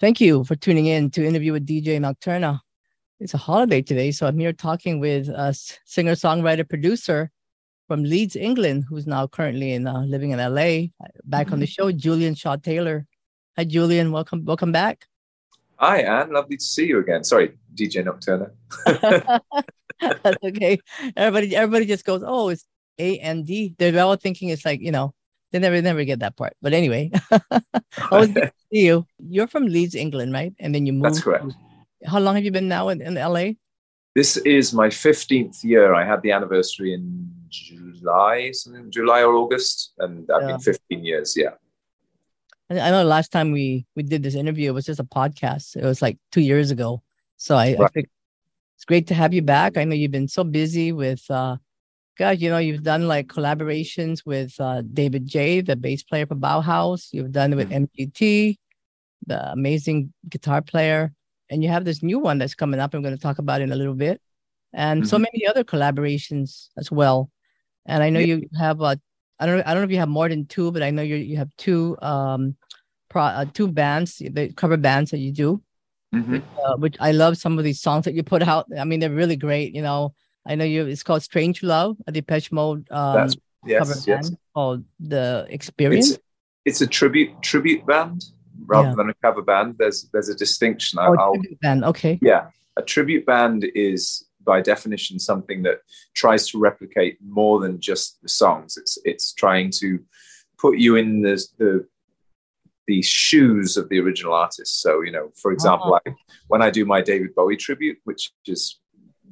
Thank you for tuning in to Interview with DJ Nocturna. It's a holiday today, so I'm here talking with a singer-songwriter-producer from Leeds, England, who's now currently living in LA. Back on the show, Julian Shaw-Taylor. Hi, Julian. Welcome back. Hi, Anne. Lovely to see you again. Sorry, DJ Nocturna. That's okay. Everybody just goes, oh, it's A-N-D. They're all thinking it's like, you know, they never get that part. But anyway, always good to see you. You're from Leeds, England, right? And then you moved. That's correct. How long have you been now in LA? This is my 15th year. I had the anniversary in July or August, and I've been 15 years. Yeah. I know last time we did this interview, it was just a podcast. It was like 2 years ago. So I think it's great to have you back. I know you've been so busy with, you've done like collaborations with David J, the bass player for Bauhaus. You've done it with MGT, the amazing guitar player. And you have this new one that's coming up. I'm going to talk about in a little bit. And so many other collaborations as well. And I know you have, I don't know if you have more than two, but I know you have two two bands, the cover bands that you do, which I love some of these songs that you put out. I mean, they're really great. You know, I know it's called Strangelove, a Depeche Mode cover band called The Experience. It's a tribute band. Rather than a cover band, there's a distinction. Tribute band, okay. Yeah, a tribute band is by definition something that tries to replicate more than just the songs. It's trying to put you in the shoes of the original artist. So, you know, for example, when I do my David Bowie tribute, which is,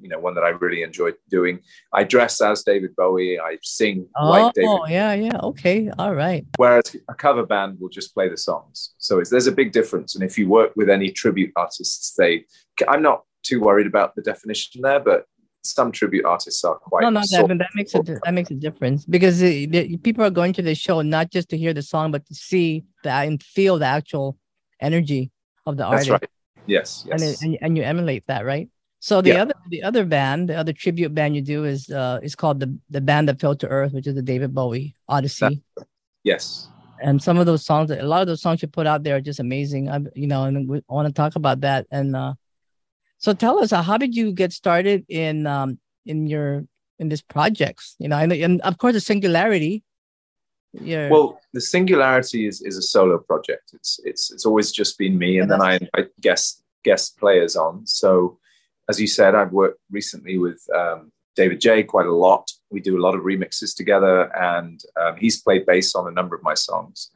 you know, one that I really enjoyed doing, I dress as David Bowie. I sing like David Bowie. Yeah. Okay. All right. Whereas a cover band will just play the songs. So there's a big difference. And if you work with any tribute artists, I'm not too worried about the definition there, but some tribute artists are quite... No, that makes a difference, because people are going to the show not just to hear the song, but to see and feel the actual energy of the artist. That's right. Yes. And you emulate that, right? So the other tribute band you do is called the Band That Fell to Earth, which is the David Bowie Odyssey. Yes. And some of those songs, a lot of those songs you put out there are just amazing. I want to talk about that. And so tell us, how did you get started in this projects? You know, and of course the singularity. Well, the singularity is a solo project. It's always just been me, and then I invite guest players on. So, as you said, I've worked recently with David J quite a lot. We do a lot of remixes together, and he's played bass on a number of my songs.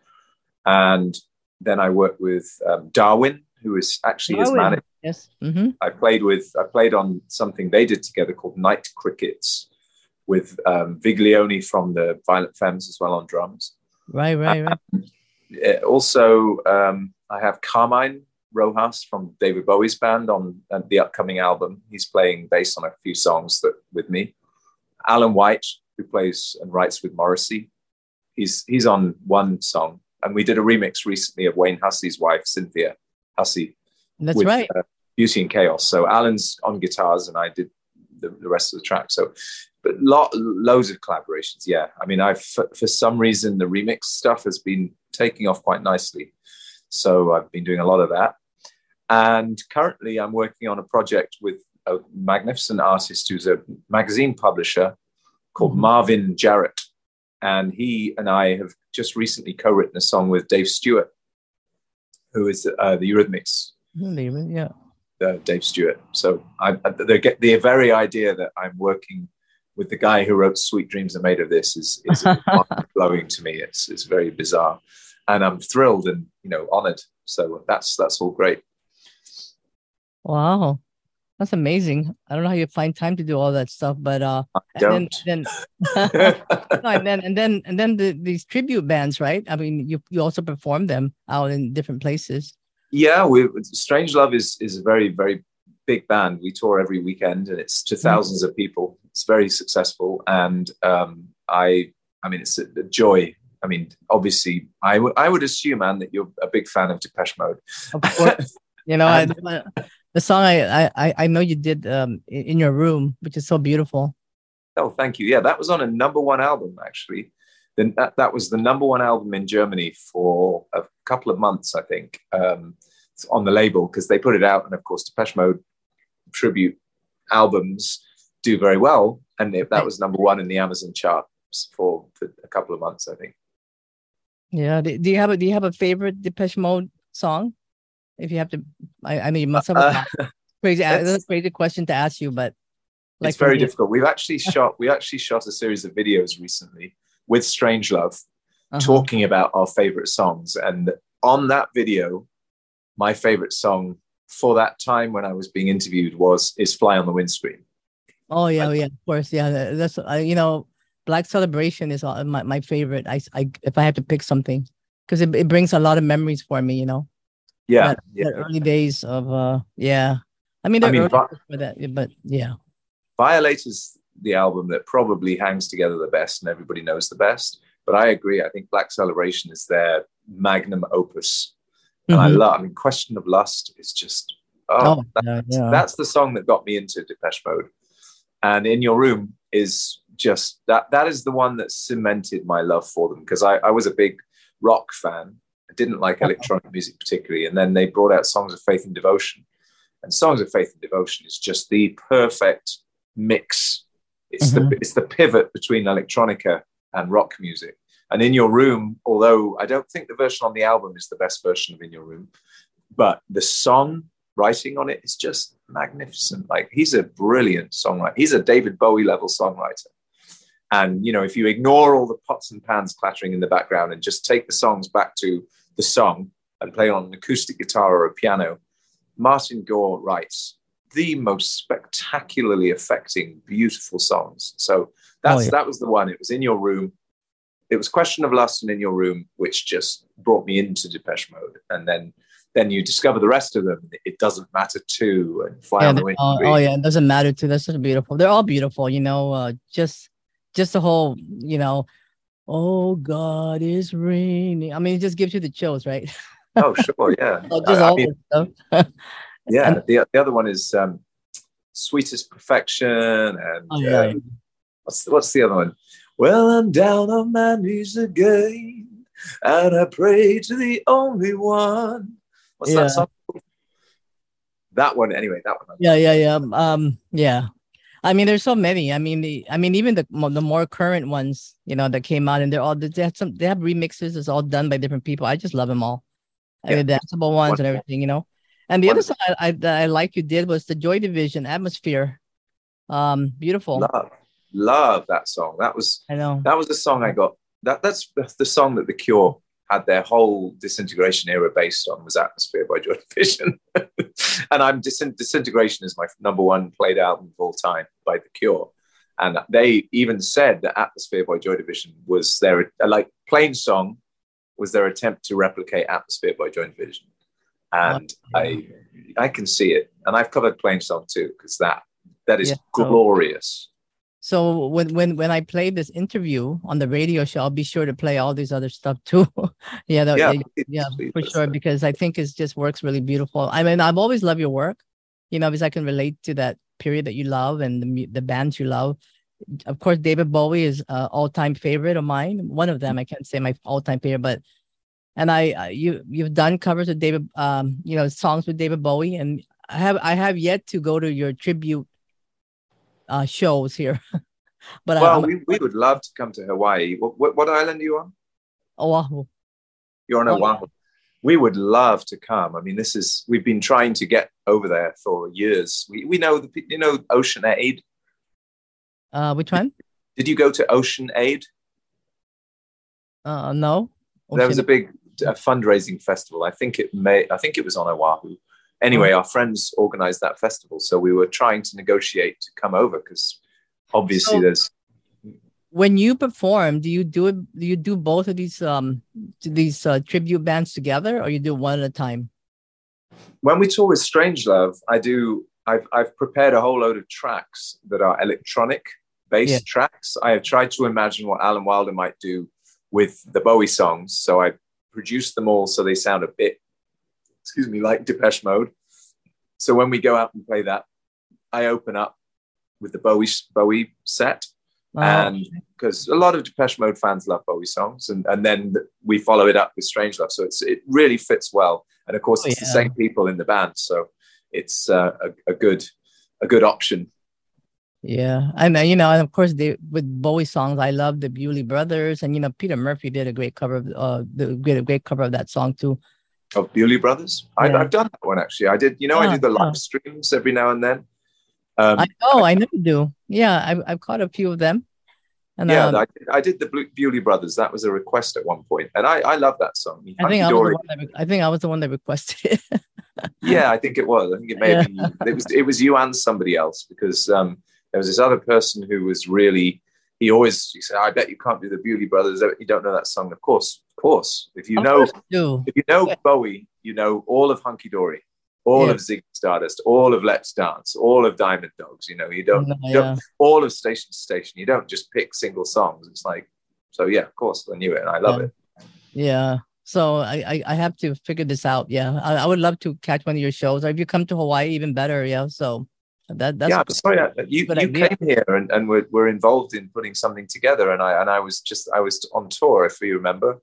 And then I work with Darwin, who is actually his manager. Yes. Mm-hmm. I played on something they did together called Night Crickets with Viglione from the Violent Femmes as well on drums. Right. Also, I have Carmine Rojas from David Bowie's band on the upcoming album. He's playing bass on a few songs with me. Alan White, who plays and writes with Morrissey, he's on one song, and we did a remix recently of Wayne Hussey's wife, Cynthia Hussey. That's right. Beauty and Chaos. So Alan's on guitars, and I did the rest of the track. So, but loads of collaborations. Yeah, I mean, for some reason the remix stuff has been taking off quite nicely. So I've been doing a lot of that. And currently I'm working on a project with a magnificent artist who's a magazine publisher called Marvin Jarrett. And he and I have just recently co-written a song with Dave Stewart, who is the Eurythmics. Dave Stewart. So the very idea that I'm working with the guy who wrote Sweet Dreams Are Made of This is mind-blowing to me. It's very bizarre. And I'm thrilled and, you know, honored. So that's all great. Wow, that's amazing. I don't know how you find time to do all that stuff, but and then these tribute bands, right? I mean, you also perform them out in different places. Yeah, Strangelove is a very, very big band. We tour every weekend, and it's to thousands of people. It's very successful, and I mean, it's a joy. I mean, obviously, I would assume, Anne, that you're a big fan of Depeche Mode. Of course. You know, the song I know you did In Your Room, which is so beautiful. Oh, thank you. Yeah, that was on a number one album, actually. Then that was the number one album in Germany for a couple of months, I think. on the label, because they put it out. And of course, Depeche Mode tribute albums do very well. And that was number one in the Amazon charts for a couple of months, I think. Yeah. Do you have a favorite Depeche Mode song? If you have to, I mean, you must have a crazy. That's a crazy question to ask you, but like, it's very difficult. We actually shot a series of videos recently with Strangelove, talking about our favorite songs. And on that video, my favorite song for that time when I was being interviewed is "Fly on the Windscreen." Oh yeah, of course, yeah. That's Black Celebration is my favorite. If I had to pick something, because it brings a lot of memories for me, Yeah, the early days of Violator's the album that probably hangs together the best and everybody knows the best. But I agree. I think Black Celebration is their magnum opus. And Question of Lust is just, that's the song that got me into Depeche Mode. And In Your Room is just, that is the one that cemented my love for them, because I was a big rock fan. I didn't like electronic music particularly. And then they brought out Songs of Faith and Devotion. And Songs of Faith and Devotion is just the perfect mix. It's the pivot between electronica and rock music. And In Your Room, although I don't think the version on the album is the best version of In Your Room, but the song writing on it is just magnificent. Like, he's a brilliant songwriter. He's a David Bowie level songwriter. And, if you ignore all the pots and pans clattering in the background and just take the songs back to the song and play on an acoustic guitar or a piano, Martin Gore writes the most spectacularly affecting, beautiful songs. So that was the one. It was In Your Room. It was Question of Lust and In Your Room, which just brought me into Depeche Mode. And then you discover the rest of them. It Doesn't Matter Too, and Fly on the Windscreen. It Doesn't Matter Too. That's so beautiful. They're all beautiful, just the whole, oh, God is raining. I mean, it just gives you the chills, right? Oh, sure, yeah. Stuff. Yeah, the other one is Sweetest Perfection, and what's the other one? Well, I'm down on my knees again, and I pray to the only one. What's that song? That one, anyway. That one. Yeah. I mean, there's so many. I mean, even the more current ones, that came out, and they have remixes. It's all done by different people. I just love them all. I mean, the danceable ones and everything, And the other song that I like you did was the Joy Division, Atmosphere. Beautiful. Love that song. That was the song I got. That's the song that The Cure had their whole Disintegration era based on, was Atmosphere by Joy Division. And Disintegration is my number one played album of all time by The Cure. And they even said that Atmosphere by Joy Division was their, like Plain Song was their attempt to replicate Atmosphere by Joy Division. And I can see it. And I've covered Plain Song too, because that is glorious. So when I play this interview on the radio show, I'll be sure to play all these other stuff too. For sure. Because I think it just works really beautiful. I mean, I've always loved your work, because I can relate to that period that you love and the bands you love. Of course, David Bowie is an all-time favorite of mine. One of them, I can't say my all-time favorite, but you've done covers of David, songs with David Bowie, and I have yet to go to your tribute shows here. But we would love to come to Hawaii. What island are you on? Oahu. You're on Oahu. Yeah. We would love to come. I mean, we've been trying to get over there for years. We know Ocean Aid. Which one? Did you go to Ocean Aid? No. There was a big fundraising festival. I think it was on Oahu. Anyway, our friends organized that festival, so we were trying to negotiate to come over, because obviously there's. When you perform, do you do both of these tribute bands together, or you do one at a time? When we tour with Strangelove, I've prepared a whole load of tracks that are electronic based tracks. I have tried to imagine what Alan Wilder might do with the Bowie songs, so I produced them all so they sound a bit, like Depeche Mode. So when we go out and play that, I open up with the Bowie set, and because a lot of Depeche Mode fans love Bowie songs, and then we follow it up with Strangelove, so it really fits well. And of course, it's the same people in the band, so it's a good option. Yeah, and you know, and of course, with Bowie songs, I love the Bewlay Brothers, and you know, Peter Murphy did a great cover of a great cover of that song too. Of Bewlay Brothers, yeah. I've done that one actually. I did, you know, I do the live streams every now and then. I know you do. Yeah, I've caught a few of them. And, I did the Bewlay Brothers. That was a request at one point, and I love that song. I think I was the one that requested it. Yeah, I think it was. I think it may have been. It was you and somebody else, because there was this other person who was really. He said, "I bet you can't do the Bewlay Brothers. You don't know that song." Of course. If you know Bowie, you know all of Hunky Dory, all of Ziggy Stardust, all of Let's Dance, all of Diamond Dogs. You know, you don't all of Station to Station. You don't just pick single songs. It's like, so yeah, of course I knew it, and I love it. Yeah. So I have to figure this out. Yeah, I would love to catch one of your shows. Or if you come to Hawaii, even better. Yeah. So. You came here and were involved in putting something together, and I was on tour, if you remember.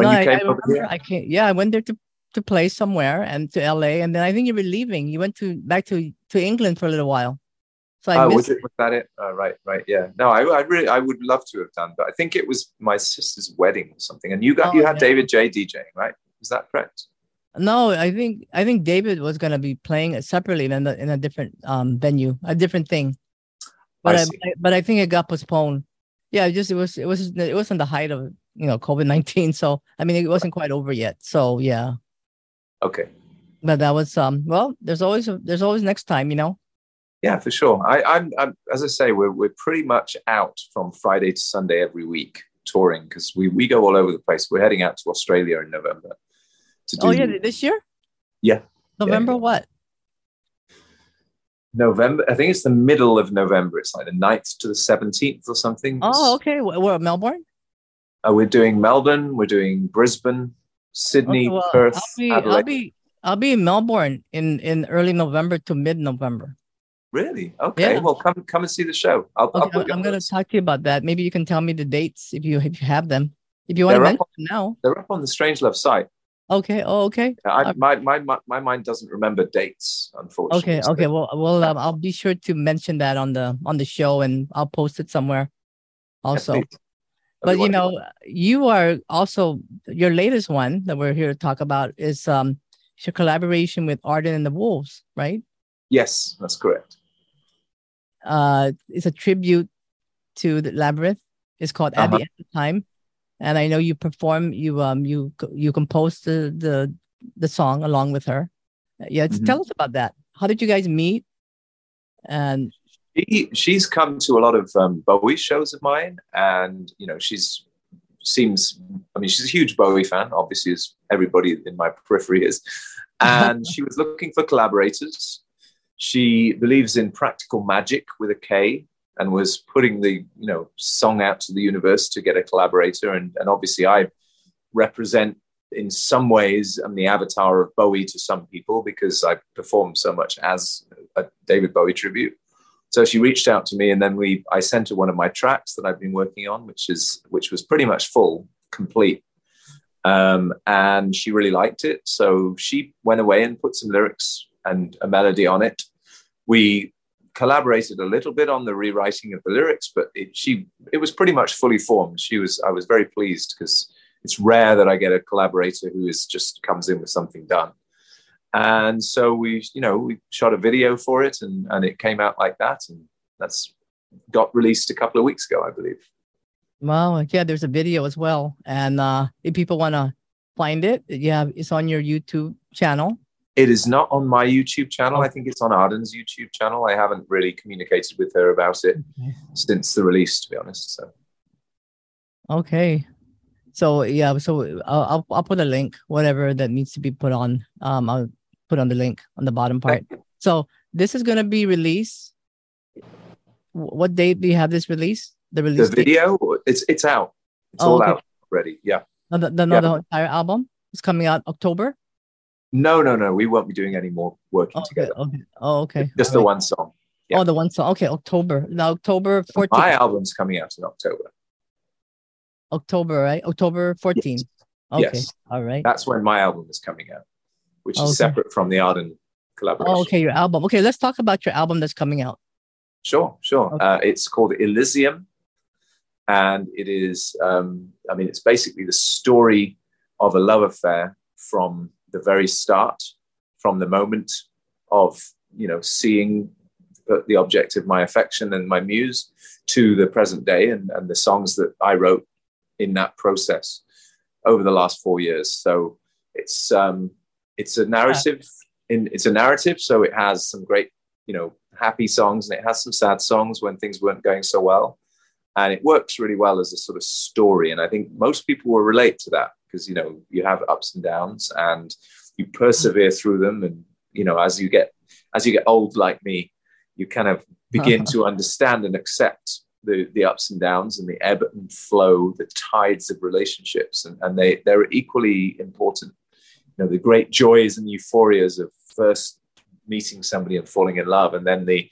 I went there to play somewhere and to LA, and then I think you were leaving. You went back to England for a little while. So was that it? Right, yeah. No, I would love to have done, but I think it was my sister's wedding or something. And you had David J DJing, right? Is that correct? No, I think David was going to be playing it separately in a different venue, a different thing. But I think it got postponed. Yeah, it wasn't the height of, you know, COVID-19, so I mean it wasn't quite over yet. So yeah. Okay. But that was well, there's always next time, you know. Yeah, for sure. I'm as I say, we're pretty much out from Friday to Sunday every week touring, because we go all over the place. We're heading out to Australia in November. This year? Yeah. November what? November, I think it's the middle of November. It's like the 9th to the 17th or something. Oh, okay. We're at Melbourne? We're doing Melbourne. We're doing Brisbane, Sydney, Perth, Adelaide. I'll be in Melbourne in early November to mid-November. Really? Okay. Yeah. Well, come and see the show. I'm going to talk to you about that. Maybe you can tell me the dates if you have them. If you want to mention them now. They're up on the Strangelove site. Okay. Oh, okay. My mind doesn't remember dates, unfortunately. Okay. Okay. Well, I'll be sure to mention that on the show, and I'll post it somewhere, also. Yeah, but you know, you are also your latest one that we're here to talk about is your collaboration with Arden and the Wolves, right? Yes, that's correct. It's a tribute to the Labyrinth. It's called At the End of Time. And I know you perform, you composed the song along with her. Yeah, tell us about that. How did you guys meet? And she's come to a lot of Bowie shows of mine, and you know she's a huge Bowie fan, obviously, as everybody in my periphery is. And she was looking for collaborators. She believes in practical magic with a K. And was putting the song out to the universe to get a collaborator, and obviously I represent in some ways, I'm the avatar of Bowie to some people because I perform so much as a David Bowie tribute. So she reached out to me, and then I sent her one of my tracks that I've been working on, which was pretty much complete, and she really liked it. So she went away and put some lyrics and a melody on it. We collaborated a little bit on the rewriting of the lyrics, but it was pretty much fully formed. I was very pleased because it's rare that I get a collaborator who comes in with something done. And so we shot a video for it, and it came out like that, and that's got released a couple of weeks ago, I believe. Wow, yeah, there's a video as well, and if people want to find it, yeah, it's on your YouTube channel. It is not on my YouTube channel. I think it's on Arden's YouTube channel. I haven't really communicated with her about it since the release, to be honest. So. Okay. So, yeah. So I'll put a link, whatever that needs to be put on. I'll put on the link on the bottom part. So this is going to be released. What date do you have this release? The video? It's out. It's out already. Yeah. The entire album is coming out October. No. We won't be doing any more working together. Okay. Oh, okay. Just the one song. Yeah. Oh, the one song. Okay, October. Now, October 14th. My album's coming out in October. October, right? October 14th. Yes. Okay. Yes. All right. That's when my album is coming out. which is separate from the Arden collaboration. Oh, okay, your album. Okay, let's talk about your album that's coming out. Sure. Okay. It's called Elysium. And it is, it's basically the story of a love affair from the very start, from the moment of, seeing the object of my affection and my muse to the present day and the songs that I wrote in that process over the last 4 years. So it's a narrative. So it has some great, happy songs, and it has some sad songs when things weren't going so well. And it works really well as a sort of story. And I think most people will relate to that because, you have ups and downs and you persevere through them. And, as you get old like me, you kind of begin to understand and accept the ups and downs and the ebb and flow, the tides of relationships. And they're equally important. The great joys and euphorias of first meeting somebody and falling in love, and then the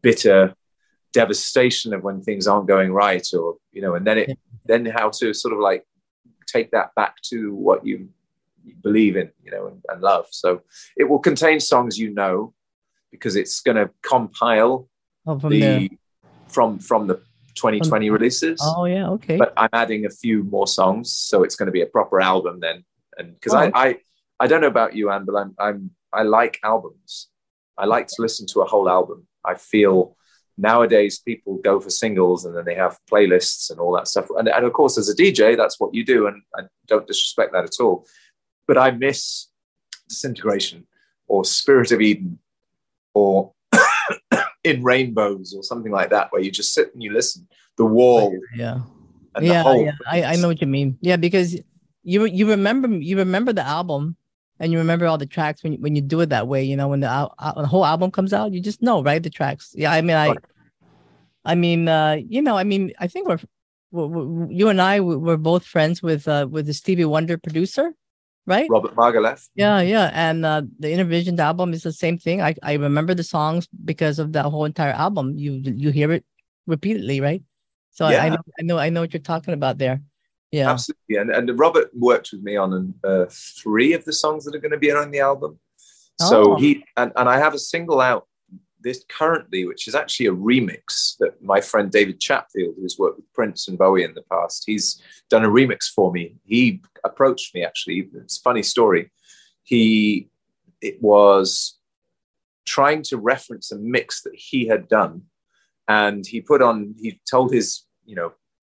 bitter devastation of when things aren't going right, or and then then how to sort of like take that back to what you believe in and love. So it will contain songs because it's going to compile from the 2020 releases. Oh yeah, okay. But I'm adding a few more songs, so it's going to be a proper album then. And because I don't know about you, Anne, but I like albums. I like to listen to a whole album. I feel nowadays people go for singles and then they have playlists and all that stuff. And of course, as a DJ, that's what you do. And I don't disrespect that at all. But I miss Disintegration or Spirit of Eden or In Rainbows or something like that, where you just sit and you listen. The Wall. Yeah. And the whole thing. I know what you mean. Yeah, because you remember the album and you remember all the tracks when you do it that way. When the whole album comes out, you just know, right? The tracks. Yeah, I think we're you and I were both friends with the Stevie Wonder producer, right? Robert Margalef. Yeah, and the Inner Visions album is the same thing. I remember the songs because of that whole entire album. You hear it repeatedly, right? So yeah. I know what you're talking about there. Yeah, absolutely. And Robert worked with me on three of the songs that are going to be on the album. Oh. So he and I have a single out this currently, which is actually a remix that my friend David Chatfield, who's worked with Prince and Bowie in the past, he's done a remix for me. He approached me, actually. It's a funny story. It was trying to reference a mix that he had done, and he told his,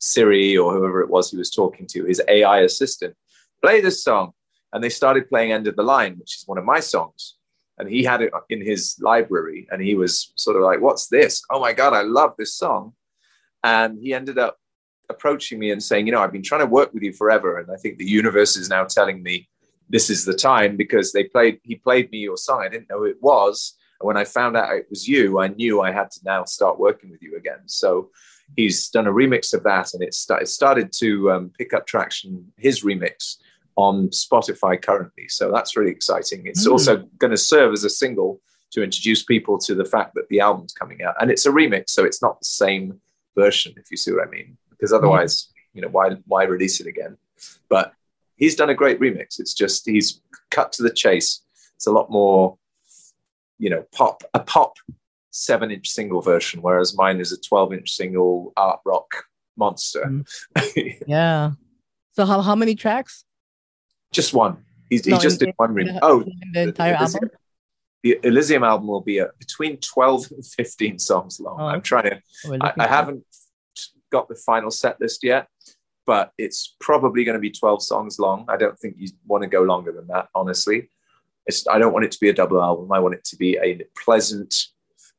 Siri or whoever it was he was talking to, his AI assistant, play this song. And they started playing End of the Line, which is one of my songs. And he had it in his library and he was sort of like, what's this? Oh my God, I love this song. And he ended up approaching me and saying, I've been trying to work with you forever. And I think the universe is now telling me this is the time, because he played me your song. I didn't know it was. And when I found out it was you, I knew I had to now start working with you again. So he's done a remix of that, and it started to pick up traction, his remix, on Spotify currently. So that's really exciting. It's also going to serve as a single to introduce people to the fact that the album's coming out. And it's a remix, so it's not the same version, if you see what I mean. Because otherwise, why release it again? But he's done a great remix. It's just he's cut to the chase. It's a lot more, pop 7-inch single version, whereas mine is a 12-inch single art rock monster. Yeah. So how many tracks? Just one. He just did one remix. The entire album? The Elysium album will be between 12 and 15 songs long. I'm trying to... I haven't got the final set list yet, but it's probably going to be 12 songs long. I don't think you want to go longer than that, honestly. I don't want it to be a double album. I want it to be a pleasant,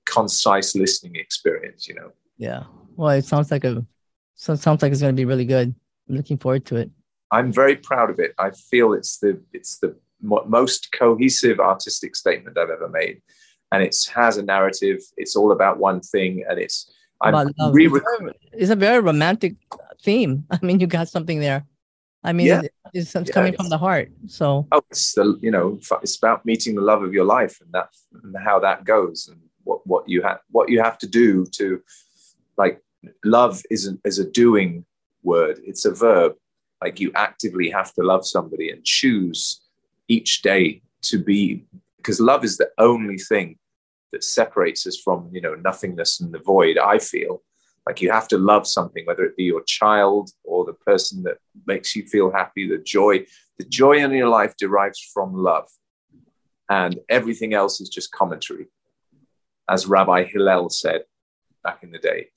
concise listening experience, Yeah. Well, it sounds like it's going to be really good. I'm looking forward to it. I'm very proud of it. I feel it's the most cohesive artistic statement I've ever made, and it has a narrative. It's all about one thing, and it's a very romantic theme. I mean, you got something there. I mean, it's coming from the heart. So it's about meeting the love of your life and how that goes, and what you have to do to, like, love is a doing word. It's a verb. Like, you actively have to love somebody and choose each day to be, because love is the only thing that separates us from, you know, nothingness and the void. I feel like you have to love something, whether it be your child or the person that makes you feel happy. The joy in your life derives from love, and everything else is just commentary, as Rabbi Hillel said back in the day.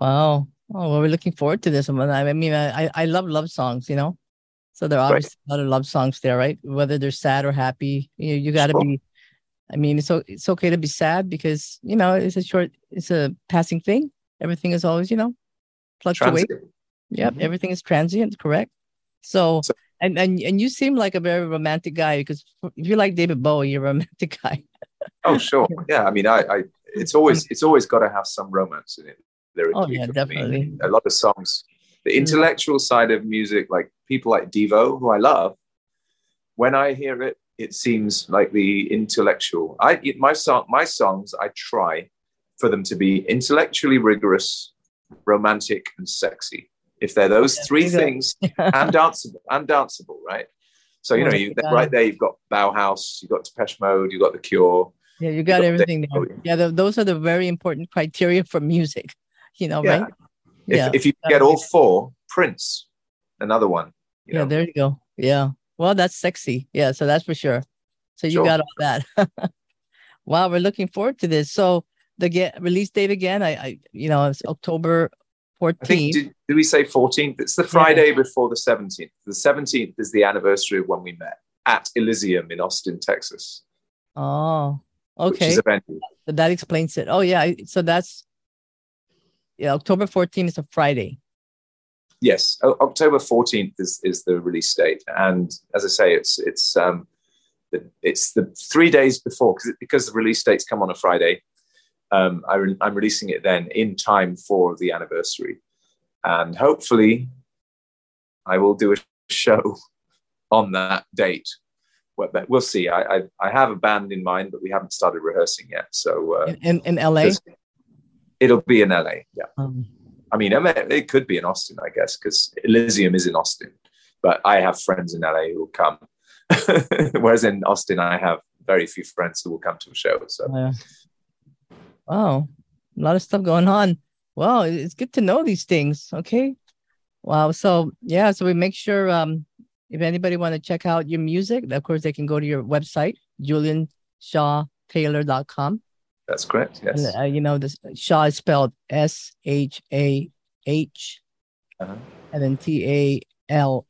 Wow. Oh, well, we're looking forward to this one. I mean, I love love songs, you know, so there are obviously a lot of love songs there, right? Whether they're sad or happy, you got to be, I mean, it's okay to be sad because, you know, it's a passing thing. Everything is always, you know, fluctuate. Yep. Mm-hmm. Everything is transient. Correct. So and you seem like a very romantic guy, because if you like David Bowie, you're a romantic guy. Oh, sure. Yeah. I mean, it's always got to have some romance in it. Oh, yeah, definitely. Me. A lot of songs, the intellectual side of music, like people like Devo, who I love, when I hear it, it seems like the intellectual. My songs, I try for them to be intellectually rigorous, romantic, and sexy. If they're those three things, and danceable, right? So, you know, right there, you've got Bauhaus, you've got Depeche Mode, you've got The Cure. Yeah, you got everything there. Yeah, those are the very important criteria for music, you know, right? If you get all four, Prince, another one. You know? There you go. Yeah. Well, that's sexy. Yeah, so that's for sure. So you got all that. Wow, we're looking forward to this. So the release date again, I you know, it's October 14th. I think, did we say 14th? It's the Friday before the 17th. The 17th is the anniversary of when we met at Elysium in Austin, Texas. Oh, okay. Which is a venue. So that explains it. Oh, yeah. So that's October 14th is a Friday. Yes, October 14th is the release date, and as I say, it's the 3 days before, because the release dates come on a Friday. I'm releasing it then in time for the anniversary, and hopefully, I will do a show on that date. We'll see. I have a band in mind, but we haven't started rehearsing yet. So in LA, it'll be in LA. Yeah. I mean, it could be in Austin, I guess, because Elysium is in Austin. But I have friends in LA who will come. Whereas in Austin, I have very few friends who will come to a show. So, wow, a lot of stuff going on. Wow, it's good to know these things. Okay. Wow. So, so we make sure if anybody want to check out your music, of course, they can go to your website, julianshawtaylor.com. That's correct. Yes. And, this Shaw is spelled SHAH, and then TAYLER.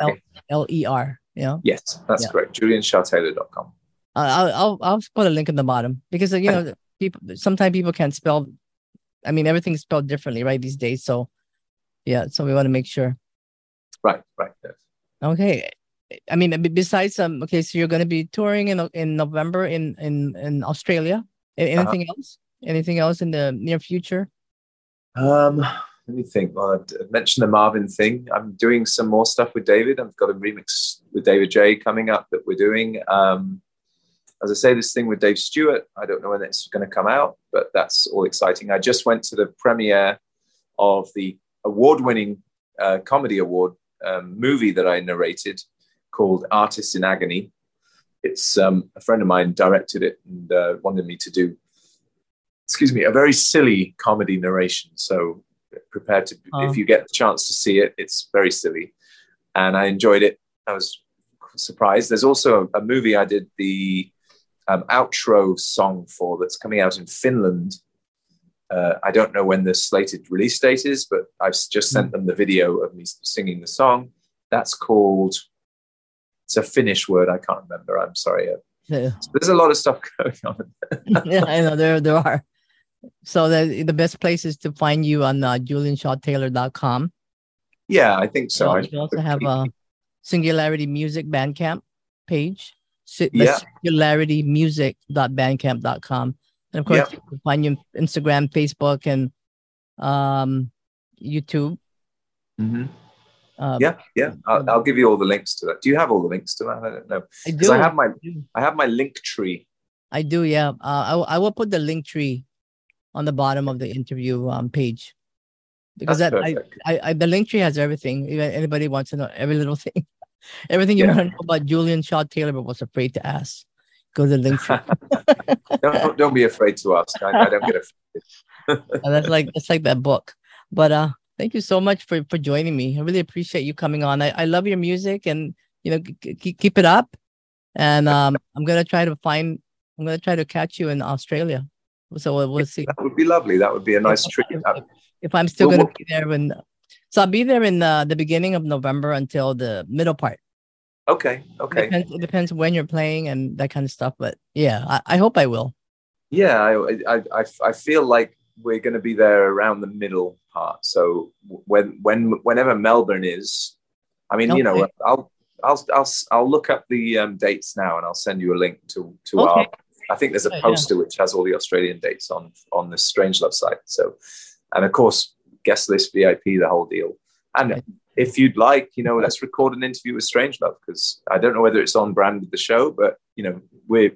Yeah. Yes, that's correct. JulianShawTaylor.com. I'll put a link in the bottom, because people can't spell. I mean, everything's spelled differently, right, these days. So so we want to make sure. Right. Yes. Okay. I mean, besides so you're going to be touring in November in Australia. Anything else? Anything else in the near future? Let me think. Well, I mentioned the Marvin thing. I'm doing some more stuff with David. I've got a remix with David J coming up that we're doing. As I say, this thing with Dave Stewart, I don't know when it's going to come out, but that's all exciting. I just went to the premiere of the award-winning comedy award movie that I narrated, called Artists in Agony. It's a friend of mine directed it and wanted me to do, a very silly comedy narration. So prepare to, if you get the chance to see it, it's very silly. And I enjoyed it. I was surprised. There's also a movie I did the outro song for that's coming out in Finland. I don't know when the slated release date is, but I've just sent them the video of me singing the song. That's called... It's a Finnish word. I can't remember. I'm sorry. So there's a lot of stuff going on. Yeah, I know there are. So the best place is to find you on JulianShawTaylor.com. Yeah, I think so. You also have a Singularity Music Bandcamp page. Singularitymusic.bandcamp.com. And of course, you can find you on Instagram, Facebook, and YouTube. Mm-hmm. I'll give you all the links to that. Do you have all the links to that? I don't know. I do. I have my link tree. I do. Yeah. I will put the link tree on the bottom of the interview page, because the link tree has everything. Anybody wants to know every little thing. Everything you want to know about Julian Shaw-Taylor but was afraid to ask. Go to the link. Don't be afraid to ask. I don't get afraid. that's like that book. But thank you so much for joining me. I really appreciate you coming on. I love your music, and you know, keep it up. And I'm gonna try to catch you in Australia. So we'll see. That would be lovely. That would be a nice treat. If I'm still going to be there when. So I'll be there in the beginning of November until the middle part. Okay. It depends when you're playing and that kind of stuff. But yeah, I hope I will. Yeah, I feel like we're going to be there around the middle part. So whenever Melbourne is, I mean, you know, I'll look up the dates now and I'll send you a link to our. I think there's a poster which has all the Australian dates on the Strangelove site. So, and of course, guest list, VIP, the whole deal. And if you'd like, you know, let's record an interview with Strangelove, because I don't know whether it's on brand with the show, but, you know, we're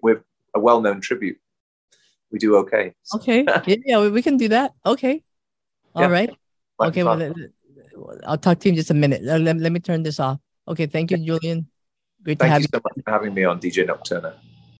a well-known tribute. We do okay. So. Okay. Yeah, we can do that. Okay. All right. Okay. Well, I'll talk to you in just a minute. Let me turn this off. Okay. Thank you, Julian. Great to have you. Thank you so much for having me on DJ Nocturna.